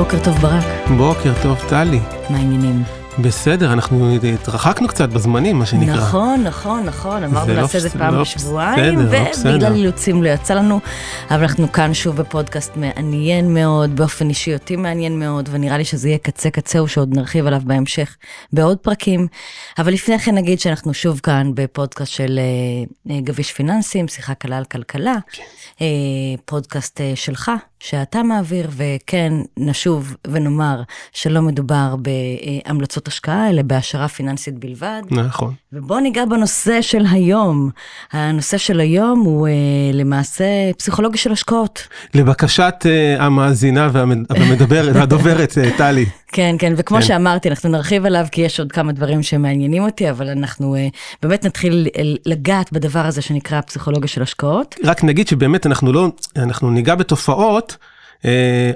בוקר טוב ברק. בוקר טוב טלי. מה העניינים? בסדר, אנחנו התרחקנו קצת בזמנים, מה שנקרא. נכון, אמרנו נעשה את זה פעם בשבועיים, ובגלל אילוצים לא יצא לנו, אבל אנחנו כאן שוב בפודקאסט מעניין מאוד, באופן אישיותי מעניין מאוד, ונראה לי שזה יהיה קצה קצהו שעוד נרחיב עליו בהמשך בעוד פרקים, אבל לפני כן נגיד שאנחנו שוב כאן בפודקאסט של גביש פיננסים, שיחה קלה על כלכלה, פודקאסט שלך, שאתה מעביר, וכן נשוב ונאמר שלא מדובר בהמלצות השקעה, אלא בהשערה פיננסית בלבד. נכון. ובוא ניגע בנושא של היום. הנושא של היום הוא למעשה פסיכולוגיה של השקעות. לבקשת המאזינה והדוברת, טלי. כן, וכמו שאמרתי, אנחנו נרחיב עליו, כי יש עוד כמה דברים שמעניינים אותי, אבל אנחנו באמת נתחיל לגעת בדבר הזה שנקרא פסיכולוגיה של השקעות. רק נגיד שבאמת אנחנו ניגע בתופעות,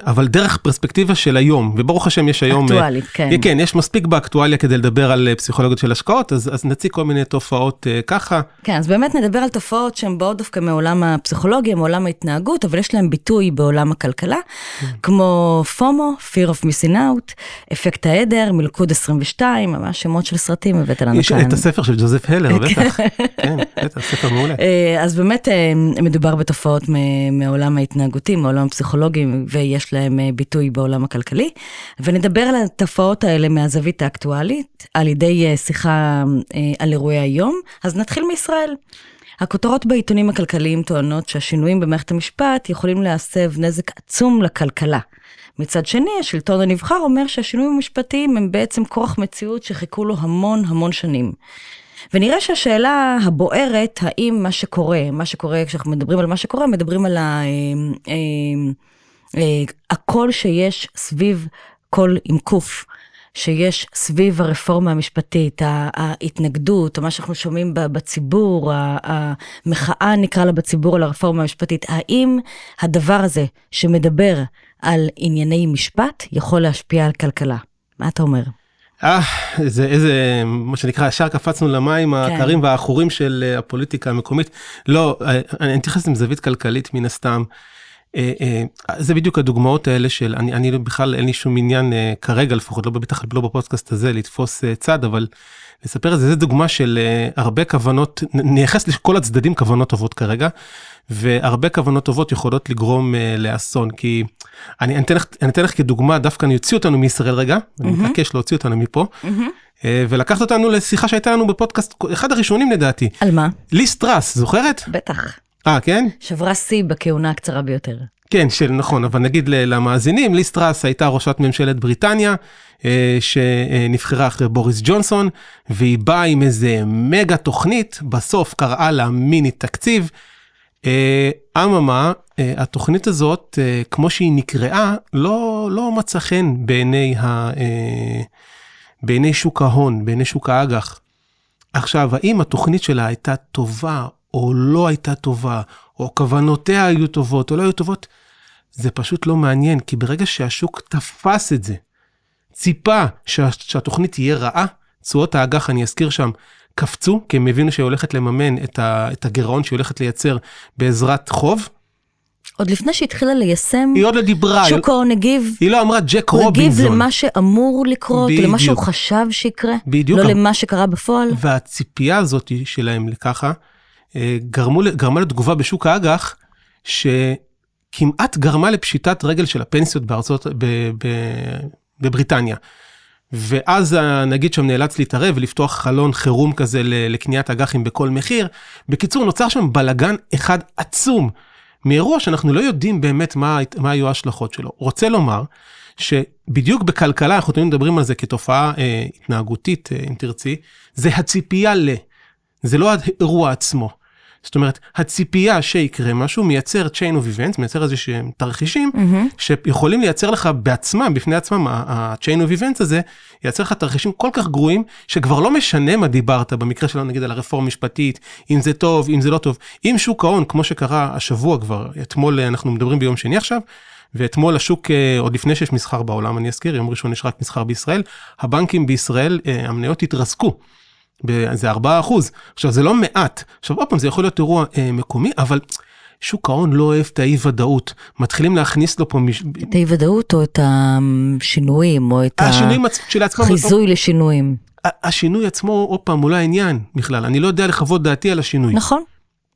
אבל דרך פרספקטיבה של היום, וברוך השם יש היום... אקטואלית, כן. כן, יש מספיק באקטואליה כדי לדבר על פסיכולוגיות של השקעות, אז נציג כל מיני תופעות ככה. כן, אז באמת נדבר על תופעות שהן באות דווקא מעולם הפסיכולוגיה, מעולם ההתנהגות, אבל יש להן ביטוי בעולם הכלכלה, כמו FOMO, Fear of Missing Out, אפקט העדר, מלכוד 22, ממש שמות של סרטים הבאת לנו כאן. יש את הספר של ג'וזף הלר, בטח. כן, בטח, ספר מעולה. אז באמת מדובר בתופעות מעולם ההתנהגותי, מעולם הפסיכולוגיה, ויש להם ביטוי בעולם הכלכלי, ונדבר על התופעות האלה מהזווית האקטואלית, על ידי שיחה על אירועי היום, אז נתחיל מישראל. הכותרות בעיתונים הכלכליים טוענות שהשינויים במערכת המשפט יכולים להסב נזק עצום לכלכלה. מצד שני, השלטון הנבחר אומר שהשינויים המשפטיים הם בעצם כורח מציאות שחיכו לו המון שנים. ונראה שהשאלה הבוערת, האם מה שקורה, כשאנחנו מדברים על מה שקורה, מדברים על הכל שיש סביב כל עם קוף, שיש סביב הרפורמה המשפטית, ההתנגדות, מה שאנחנו שומעים בציבור, המחאה נקרא לה בציבור על הרפורמה המשפטית, האם הדבר הזה שמדבר על ענייני משפט יכול להשפיע על כלכלה? מה אתה אומר? איזה, מה שנקרא, השאר קפצנו למים הקרים והאחורים של הפוליטיקה המקומית. לא, אני אתייחס עם זווית כלכלית מן הסתם, זה בדיוק הדוגמאות האלה של, אני בכלל אין לי שום עניין כרגע, לפחות לא בטח לא בפודקאסט הזה, לתפוס צד, אבל לספר את זה, זו דוגמה של הרבה כוונות, נייחס לכל הצדדים כוונות טובות כרגע, והרבה כוונות טובות יכולות לגרום לאסון, כי אני אתן לך כדוגמה, דווקא אני יוציא אותנו מישראל רגע, אני מתעקש להוציא אותנו מפה, ולקחת אותנו לשיחה שהייתה לנו בפודקאסט, אחד הראשונים לדעתי. על מה? ליז טראס, זוכרת? בטח. כן? שברה סי בכהונה הקצרה ביותר. כן, נכון, אבל נגיד למאזינים, ליז טראס הייתה ראשת ממשלת בריטניה, שנבחרה אחרי בוריס ג'ונסון, והיא באה עם איזה מגה תוכנית, בסוף קראה לה מיני תקציב, אממה, התוכנית הזאת, כמו שהיא נקראה, לא מצא חן בעיני שוק ההון, בעיני שוק האג"ח. עכשיו, האם התוכנית שלה הייתה טובה, או לא הייתה טובה, או כוונותיה היו טובות, או לא היו טובות, זה פשוט לא מעניין, כי ברגע שהשוק תפס את זה, ציפה שהתוכנית תהיה רעה, תשואות האג"ח, אני אזכיר שם, קפצו, כי הם הבינו שהיא הולכת לממן את הגרעון שהיא הולכת לייצר בעזרת חוב. עוד לפני שהתחילה ליישם, היא עוד לא דיברה, שוקו נגיב, היא לא אמרה ג'ק רובינזון. נגיב למה שאמור לקרות, למה שהוא חשב שיקרה, לא למה שקרה בפועל. והציפייה הזאת שלהם לככה, גרמה לתגובה בשוק האג"ח, שכמעט גרמה לפשיטת רגל של הפנסיות בבריטניה. ואז נגיד שם נאלץ להתערב ולפתוח חלון חירום כזה לקניית אג"חים בכל מחיר. בקיצור, נוצר שם בלגן אחד עצום מאירוע שאנחנו לא יודעים באמת מה היו ההשלכות שלו. רוצה לומר שבדיוק בכלכלה, אנחנו תמיד מדברים על זה כתופעה התנהגותית, אם תרצי, זה הציפייה זה לא האירוע עצמו. זאת אומרת, הציפייה שיקרה משהו מייצר chain of events, מייצר איזה שהם תרחישים, שיכולים לייצר לך בעצמם, בפני עצמם, ה-chain of events הזה, ייצר לך תרחישים כל כך גרועים, שכבר לא משנה מה דיברת, במקרה שלנו נגיד על הרפורמה משפטית, אם זה טוב, אם זה לא טוב, אם שוק ההון, כמו שקרה השבוע כבר, אתמול אנחנו מדברים ביום שני עכשיו, ואתמול השוק, עוד לפני שיש מסחר בעולם, אני אזכיר, יום ראשון יש רק מסחר בישראל, הבנקים בישראל, המניות התרסקו. זה 4%. עכשיו, זה לא מעט. עכשיו, עוד פעם, זה יכול להיות אירוע מקומי, אבל שוק ההון לא אוהב את האי-ודאות, מתחילים להכניס לו פה... את האי-ודאות או את השינויים, או את החיזוי לשינויים. השינוי עצמו, או פעם, אולי העניין בכלל, אני לא יודע לחוות דעתי על השינוי. נכון,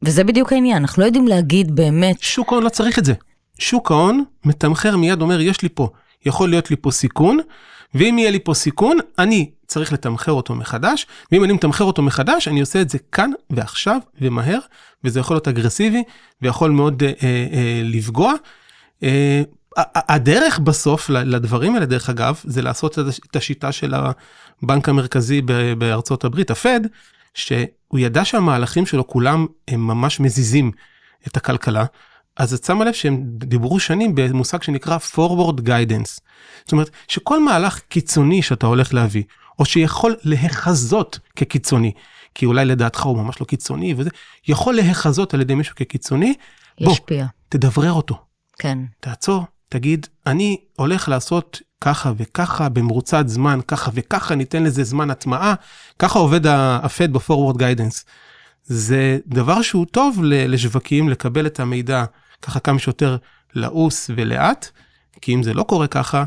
וזה בדיוק העניין, אנחנו לא יודעים להגיד באמת... שוק ההון לא צריך את זה. שוק ההון מתמחר מיד, אומר, יש לי פה, יכול להיות לי פה סיכון, ואם יהיה לי פה סיכון, אני צריך לתמחר אותו מחדש, ואם אני מתמחר אותו מחדש, אני עושה את זה כאן ועכשיו ומהר, וזה יכול להיות אגרסיבי, ויכול מאוד לפגוע. הדרך בסוף לדברים האלה, דרך אגב, זה לעשות את השיטה של הבנק המרכזי בארצות הברית, הפד, שהוא ידע שהמהלכים שלו כולם הם ממש מזיזים את הכלכלה, אז את שמה לב שהם דיברו שנים במושג שנקרא Forward Guidance. זאת אומרת, שכל מהלך קיצוני שאתה הולך להביא, או שיכול להחזות כקיצוני, כי אולי לדעתך הוא ממש לא קיצוני וזה, יכול להחזות על ידי מישהו כקיצוני, בוא, תדברר אותו. כן. תעצור, תגיד, אני הולך לעשות ככה וככה, במרוצת זמן, ככה וככה, ניתן לזה זמן התמאה, ככה עובד הפד ב-Forward Guidance. זה דבר שהוא טוב לשווקים, לקבל את המידע ככה כמה שיותר לעוס ולאט, כי אם זה לא קורה ככה,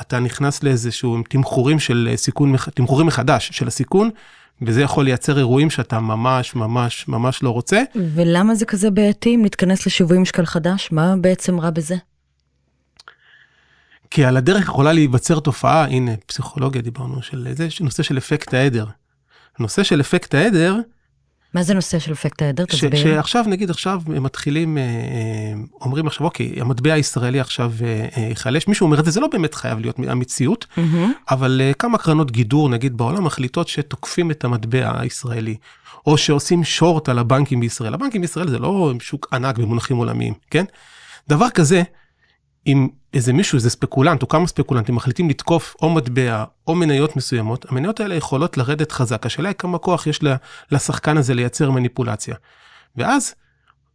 אתה נכנס לאיזשהו תמחורים של סיכון, תמחורים מחדש של הסיכון, וזה יכול לייצר אירועים שאתה ממש, ממש, ממש לא רוצה. ולמה זה כזה בעייתי אם נתכנס לשיווי משקל חדש? מה בעצם רע בזה? כי על הדרך יכולה להיווצר תופעה, הנה, פסיכולוגיה דיברנו של זה, נושא של אפקט העדר. הנושא של אפקט העדר, מה זה נושא של אפקט העדר? שעכשיו, נגיד עכשיו, הם מתחילים, אומרים עכשיו, אוקיי, המטבע הישראלי עכשיו יחלש, מישהו אומר, זה לא באמת חייב להיות המציאות, אבל כמה קרנות גידור, נגיד, בעולם, מחליטות שתוקפים את המטבע הישראלי, או שעושים שורט על הבנקים בישראל. הבנקים בישראל זה לא שוק ענק במונחים עולמיים, כן? דבר כזה, אם איזה מישהו, איזה ספקולנט, או כמה ספקולנטים, מחליטים לתקוף או מטבע, או מניות מסוימות, המניות האלה יכולות לרדת חזק. השאלה היא כמה כוח יש לשחקן הזה לייצר מניפולציה. ואז,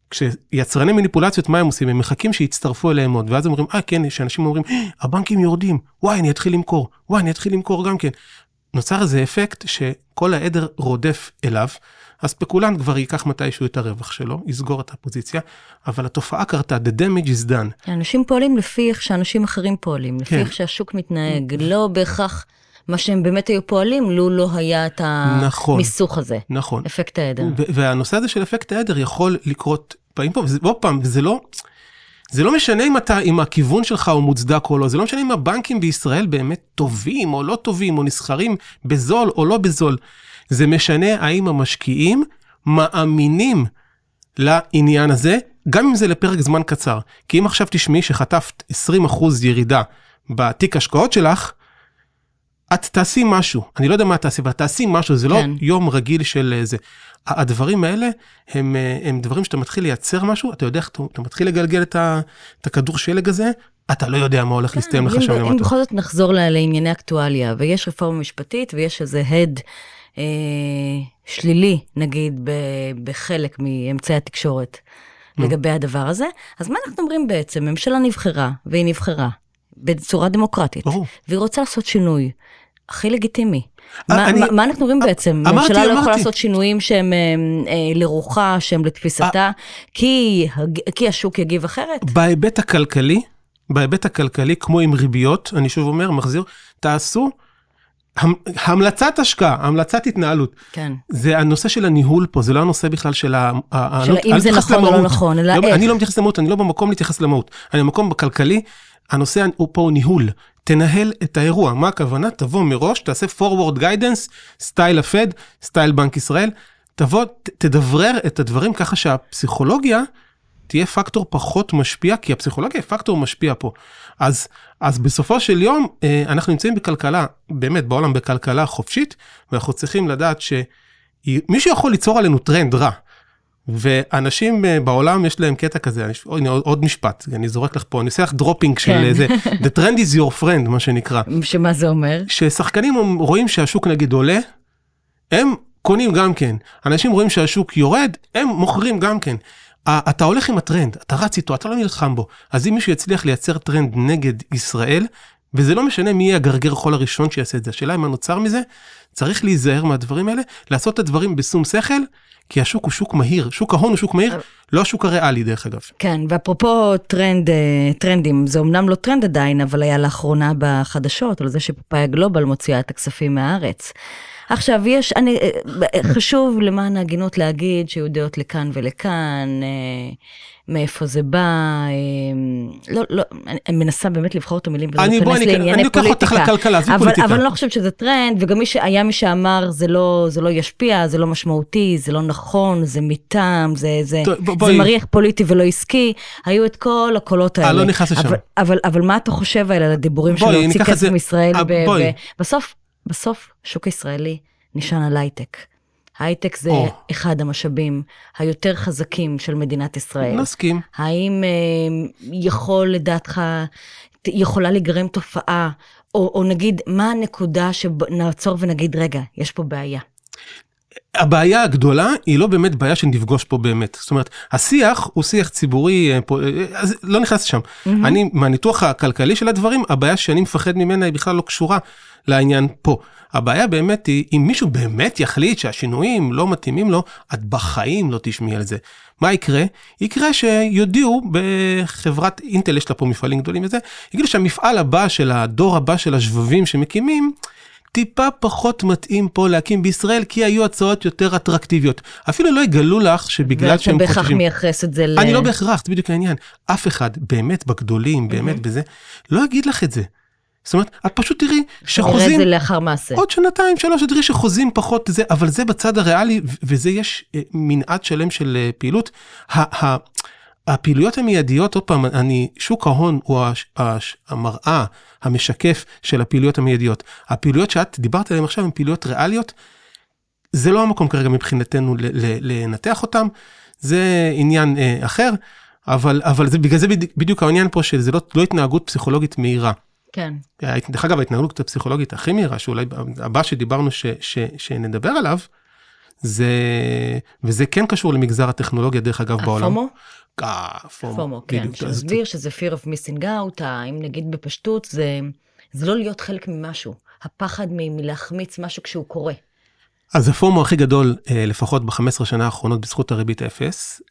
כשיצרני מניפולציות, מה הם עושים? הם מחכים שיצטרפו אליהם עוד, ואז הם אומרים, כן, שאנשים אומרים, הבנקים יורדים, וואי, אני אתחיל למכור, וואי, אני אתחיל למכור גם כן. נוצר איזה אפקט שכל העדר רודף אליו, הספקולנט כבר ייקח מתישהו את הרווח שלו, יסגור את הפוזיציה, אבל התופעה קרתה, the damage is done. אנשים פועלים לפי איך שאנשים אחרים פועלים, לפי איך שהשוק מתנהג, לא בהכרח מה שהם באמת היו פועלים, לא היה את המיסוך הזה. נכון. אפקט העדר. והנושא הזה של אפקט העדר יכול לקרות פעמים פה, ועוד פעם, זה לא משנה אם הכיוון שלך הוא מוצדק או לא, זה לא משנה אם הבנקים בישראל באמת טובים או לא טובים, או נסחרים בזול או לא בזול. זה משנה האם המשקיעים מאמינים לעניין הזה, גם אם זה לפרק זמן קצר. כי אם עכשיו תשמעי שחטפת 20% ירידה בתיק השקעות שלך, את תעשי משהו. אני לא יודע מה תעשי, אבל תעשי משהו, זה לא יום רגיל של זה. הדברים האלה הם דברים שאתה מתחיל לייצר משהו, אתה יודע, אתה מתחיל לגלגל את הכדור שלג הזה, אתה לא יודע מה הולך להסתיים לך שם. אם בכל זאת נחזור לענייני אקטואליה, ויש רפורמה משפטית, ויש איזה הד שלילי, נגיד, בחלק מאמצעי התקשורת לגבי הדבר הזה, אז מה אנחנו אומרים בעצם? ממשלה נבחרה, והיא נבחרה, בצורה דמוקרטית, והיא רוצה לעשות שינוי, הכי לגיטימי. מה אנחנו רואים בעצם? ממשלה לא יכולה לעשות שינויים שהם לרוחה, שהם לתפיסתה, כי השוק יגיב אחרת? בהיבט הכלכלי, כמו עם ריביות, אני שוב אומר, מחזיר, תעשו המלצת השקעה, המלצת התנהלות. כן. זה הנושא של הניהול פה, זה לא הנושא בכלל של אם זה נכון או לא נכון, אלא איך. אני לא מתייחס למהות, אני לא במקום להתייחס למהות. אני במקום בכלכלי, הנושא הוא פה ניהול. תנהל את האירוע. מה הכוונה? תבוא מראש, תעשה forward guidance, סטייל הפד, סטייל בנק ישראל. תבוא, תדברר את הדברים ככה שהפסיכולוגיה תהיה פקטור פחות משפיע, כי הפסיכולוגיה היא פקטור משפיע פה. אז בסופו של יום, אנחנו נמצאים בכלכלה, באמת בעולם בכלכלה חופשית, ואנחנו צריכים לדעת שמישהו יכול ליצור עלינו טרנד רע, ואנשים בעולם יש להם קטע כזה, עוד משפט, אני זורק לך פה, אני עושה לך דרופינג של זה, the trend is your friend, מה שנקרא. שמה זה אומר? ששחקנים רואים שהשוק נגיד עולה, הם קונים גם כן. אנשים רואים שהשוק יורד, הם מוכרים גם כן. אתה הולך עם הטרנד, אתה רץ איתו, אתה לא נלחם בו. אז אם מישהו יצליח לייצר טרנד נגד ישראל, וזה לא משנה מי יהיה הגרגר חול הראשון שיעשה את זה. השאלה אם הנוצר מזה, צריך להיזהר מהדברים האלה, לעשות את הדברים בשום שכל, כי השוק הוא שוק מהיר, שוק ההון הוא שוק מהיר, לא השוק הריאלי דרך אגב. כן, ואפרופו טרנדים, זה אומנם לא טרנד עדיין, אבל היה לאחרונה בחדשות, על זה שפאפאיה גלובל מוציאה את הכספים מהארץ. עכשיו, יש, חשוב למען ההגינות להגיד שהיו דעות לכאן ולכאן, מאיפה זה בא, לא, אני מנסה באמת לבחור את המילים, אני לוקח אותך לכלכלה, אבל אני לא חושבת שזה טרנד, וגם היה מי שאמר, זה לא ישפיע, זה לא משמעותי, זה לא נכון, זה מטעם, זה מריח פוליטי ולא עסקי, היו את כל הקולות האלה. לא נכנס לשם. אבל מה אתה חושב על הדיבורים של להוציא כסף מישראל? בסוף, שוק ישראלי נשען על הייטק. הייטק זה אחד המשאבים היותר חזקים של מדינת ישראל. נסכים. האם לדעתך, יכולה לגרם תופעה, או נגיד, מה הנקודה שנעצור ונגיד, רגע, יש פה בעיה? הבעיה הגדולה היא לא באמת בעיה שנפגוש פה באמת. זאת אומרת, השיח הוא שיח ציבורי, אז לא נכנס לשם. אני, מהניתוח הכלכלי של הדברים, הבעיה שאני מפחד ממנה היא בכלל לא קשורה לעניין פה. הבעיה באמת היא, אם מישהו באמת יחליט שהשינויים לא מתאימים לו, את בחיים לא תשמיע על זה. מה יקרה? יקרה שיודיעו בחברת אינטל, יש לה פה מפעלים גדולים וזה, יגידו שהמפעל הבא של הדור הבא של השבבים שמקימים, טיפה פחות מתאים פה להקים בישראל, כי היו הצעות יותר אטרקטיביות. אפילו לא יגלו לך שבגלל שהם חושבים... ואתה בהכרח מייחס את זה ל... אני לא בהכרח, זה בדיוק העניין. אף אחד, באמת בגדולים, באמת בזה, לא אגיד לך את זה. זאת אומרת, את פשוט תראי שחוזים... נראה את זה לאחר מעשה. עוד שנתיים, שלוש, תראי שחוזים פחות זה, אבל זה בצד הריאלי, וזה יש מנעד שלם של פעילות. הפעילויות המיידיות, עוד פעם, שוק ההון הוא המראה המשקף של הפעילויות המיידיות. הפעילויות שאת דיברת עליהן עכשיו הן פעילויות ריאליות, זה לא המקום כרגע מבחינתנו לנתח אותם, זה עניין אחר, אבל זה, בגלל זה בדיוק העניין פה שזה לא התנהגות פסיכולוגית מהירה. כן. דרך אגב, ההתנהגות הפסיכולוגית הכי מהירה, שאולי הבא שדיברנו שנדבר עליו, וזה כן קשור למגזר הטכנולוגיה דרך אגב בעולם. הפומו? פומו, כן. שנסביר שזה fear of missing out, אם נגיד בפשטות, זה לא להיות חלק ממשהו. הפחד מלהחמיץ משהו כשהוא קורה. אז הפומו הכי גדול, לפחות ב-15 שנה האחרונות בזכות הריבית האפס,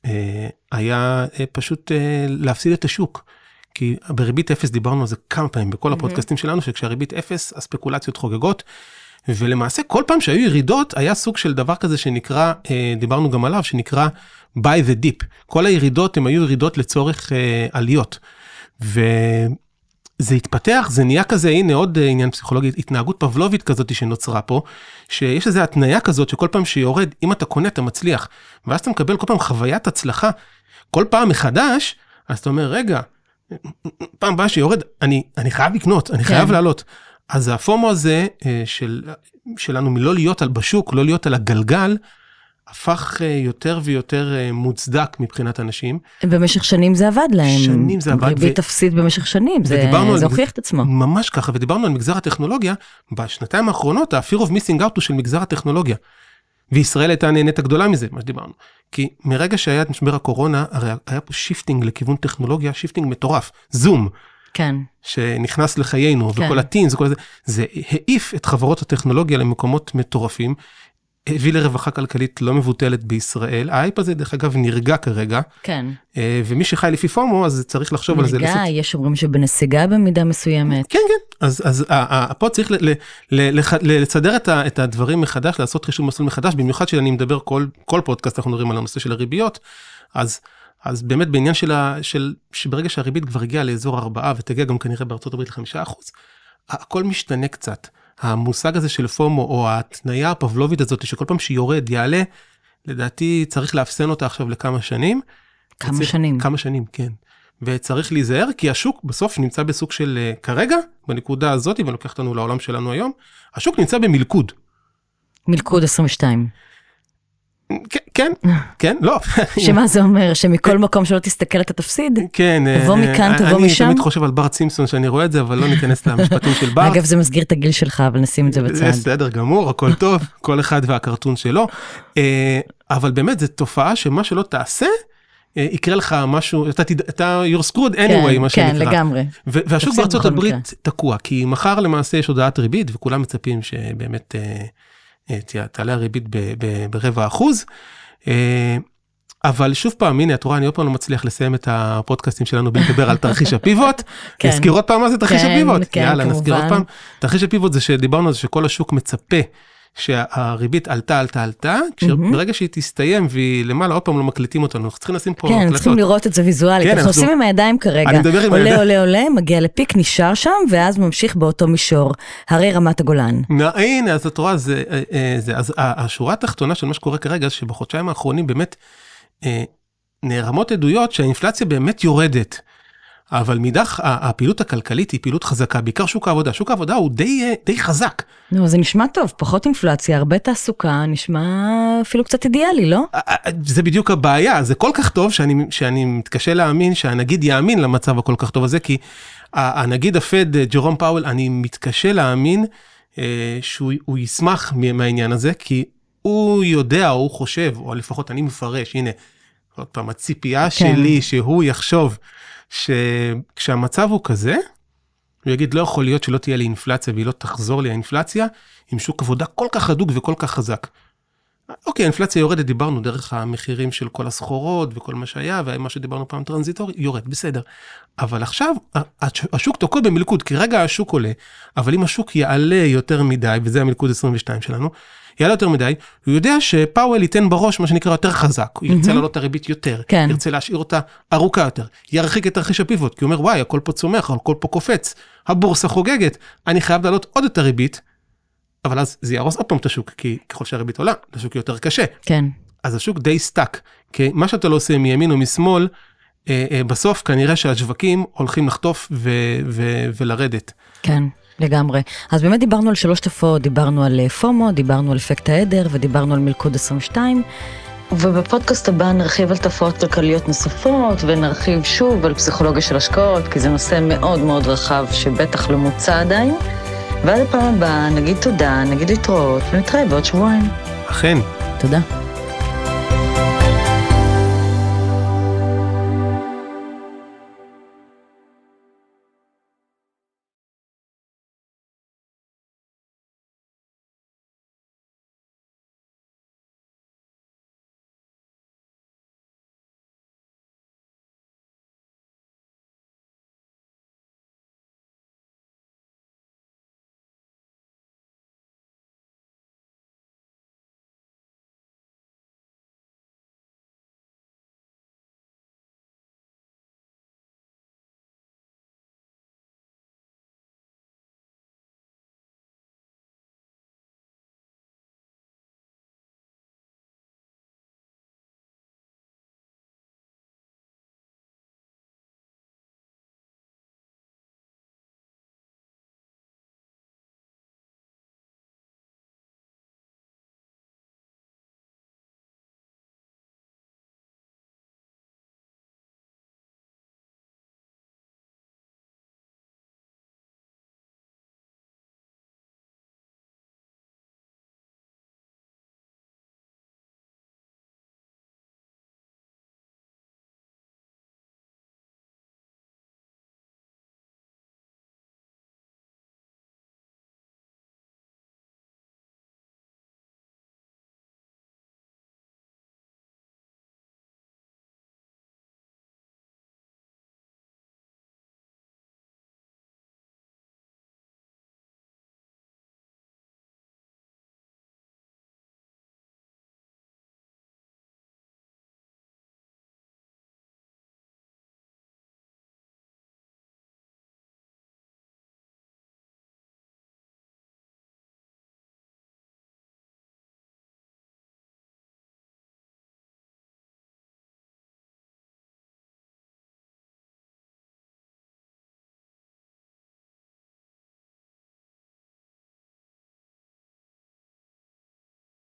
היה פשוט להפסיד את השוק. כי בריבית אפס דיברנו על זה כמה פעמים בכל הפודקאסטים שלנו, שכשהריבית אפס, הספקולציות חוגגות, ולמעשה כל פעם שהיו ירידות, היה סוג של דבר כזה שנקרא, דיברנו גם עליו, שנקרא buy the dip. כל הירידות הן היו ירידות לצורך עליות. וזה התפתח, זה נהיה כזה, הנה עוד עניין פסיכולוגי, התנהגות פבלובית כזאת שנוצרה פה, שיש איזו התניה כזאת שכל פעם שיורד, אם אתה קונה אתה מצליח, ואז אתה מקבל כל פעם חוויית הצלחה, כל פעם מחדש, אז אתה אומר, רגע, פעם באה שיורד, אני חייב לקנות, אני חייב לעלות. אז הפומו הזה שלנו מלא להיות על בשוק, לא להיות על הגלגל, הפך יותר ויותר מוצדק מבחינת אנשים. במשך שנים זה עבד להם. שנים זה עבד. ריבית תפסיד במשך שנים, זה הוכיח את עצמו. ממש ככה, ודיברנו על מגזר הטכנולוגיה, בשנתיים האחרונות, ה-fear of missing out הוא של מגזר הטכנולוגיה. וישראל הייתה נהנית הגדולה מזה, מה שדיברנו. כי מרגע שהיה את משבר הקורונה, הרי היה פה שיפטינג לכיוון טכנולוגיה, שיפטינג מטורף, זום. כן. שנכנס לחיינו, וכל הטינס, וכל זה. זה העיף את חברות הטכנולוגיה למקומות מטורפים, הביא לרווחה כלכלית לא מבוטלת בישראל. האייפ הזה, דרך אגב, נרגע כרגע. כן. ומי שחי לפי פומו, אז צריך לחשוב על זה. נרגע, יש אומרים שבנסיגה במידה מסוימת. כן, כן. אז פה צריך לסדר את הדברים מחדש, לעשות חישוב מסלול מחדש, במיוחד שאני מדבר כל פודקאסט, אנחנו מדברים על הנושא של הריביות. אז באמת בעניין שברגע שהריבית כבר הגיעה לאזור 4, ותגיע גם כנראה בארצות הברית ל5%, הכל משתנה קצת. המושג הזה של פומו, או ההתניה הפבלובית הזאת, שכל פעם שיורד, יעלה, לדעתי צריך להפסן אותה עכשיו לכמה שנים. כמה שנים? כמה שנים, כן. וצריך להיזהר, כי השוק בסוף נמצא בסוג של, כרגע, בנקודה הזאת, ואני לוקח אותנו לעולם שלנו היום, השוק נמצא במלכוד. מלכוד 22. כן, כן, לא. שמה זה אומר? שמכל מקום שלא תסתכל אתה תפסיד? כן. תבוא מכאן, תבוא משם? אני תמיד חושב על בארט סימפסון שאני רואה את זה, אבל לא ניכנס למשפטים של בארט. אגב, זה מסגיר את הגיל שלך, אבל נשים את זה בצד. בסדר גמור, הכל טוב, כל אחד והקרטון שלו. אבל באמת, זו תופעה שמה שלא תעשה, יקרה לך משהו, אתה you're screwed anyway, מה שנקרא. כן, לגמרי. והשוק בארצות הברית תקוע, כי מחר למעשה יש הודעת ריבית, וכולם מצפים שבאמת תעלה הריבית ב0.25%, אבל שוב פעם, הנה, את רואה, אני עוד פעם לא מצליח לסיים את הפודקאסטים שלנו בלדבר על תרחיש הפיבוט. נזכיר עוד פעם מה זה תרחיש הפיבוט. יאללה, נזכיר עוד פעם. תרחיש הפיבוט זה שדיברנו על זה שכל השוק מצפה שהריבית עלתה, כשברגע שהיא תסתיים, ולמעלה עוד פעם לא מקליטים אותנו, אנחנו צריכים לשים פה הקלטות. כן, צריכים לראות את זה ויזואלית, אנחנו עושים עם הידיים כרגע. עולה, מגיע לפיק, נשאר שם, ואז ממשיך באותו מישור, הרי רמת הגולן. הנה, אז את רואה, אז השורה התחתונה של מה שקורה כרגע, שבחודשיים האחרונים באמת נערמות עדויות שהאינפלציה באמת יורדת, אבל מידך, הפעילות הכלכלית היא פעילות חזקה, בעיקר שוק העבודה. שוק העבודה הוא די חזק. נו, זה נשמע טוב, פחות אינפלציה, הרבה תעסוקה, נשמע אפילו קצת אידיאלי, לא? זה בדיוק הבעיה, זה כל כך טוב שאני מתקשה להאמין, שהנגיד יאמין למצב הכל כך טוב הזה, כי הנגיד הפד, ג'רום פאוול, אני מתקשה להאמין שהוא ישמח מהעניין הזה, כי הוא יודע, הוא חושב, או לפחות אני מפרש, הנה, עוד פעם, הציפייה שלי שהוא יחשוב שכשהמצב הוא כזה, הוא יגיד, לא יכול להיות שלא תהיה לי אינפלציה, והיא לא תחזור לי האינפלציה, עם שוק עבודה כל כך הדוק וכל כך חזק. אוקיי, האינפלציה יורדת, דיברנו דרך המחירים של כל הסחורות, וכל מה שהיה, ומה שדיברנו פעם טרנזיטורי, יורד, בסדר. אבל עכשיו, השוק תוקע במלכוד, כי רגע השוק עולה, אבל אם השוק יעלה יותר מדי, וזה המלכוד 22 שלנו, יעלה יותר מדי, הוא יודע שפאוול ייתן בראש מה שנקרא יותר חזק, הוא ירצה לעלות הריבית יותר, ירצה להשאיר אותה ארוכה יותר, ירחיק את תרחיש הפיבוט, כי הוא אומר, וואי, הכל פה צומח, הכל פה קופץ, הבורסה חוגגת, אני חייב לעלות עוד את הריבית, אבל אז זה יהרוס עוד פעם את השוק, כי ככל שהריבית עולה, השוק יותר קשה. כן. אז השוק די סטאק, כי מה שאתה לא עושה מימין או משמאל, בסוף כנראה שהשווקים הולכים לחטוף ולרדת. כן. לגמרי. אז באמת דיברנו על 3 תופעות, דיברנו על פומו, דיברנו על אפקט העדר, ודיברנו על מלכוד 22. ובפודקאסט הבא נרחיב על תופעות כלכליות נוספות, ונרחיב שוב על פסיכולוגיה של השקעות, כי זה נושא מאוד מאוד רחב, שבטח לא מוצא עדיין. ועד הפעם הבאה נגיד תודה, נגיד להתראות, ונתראה בעוד שבועיים. אכן. תודה.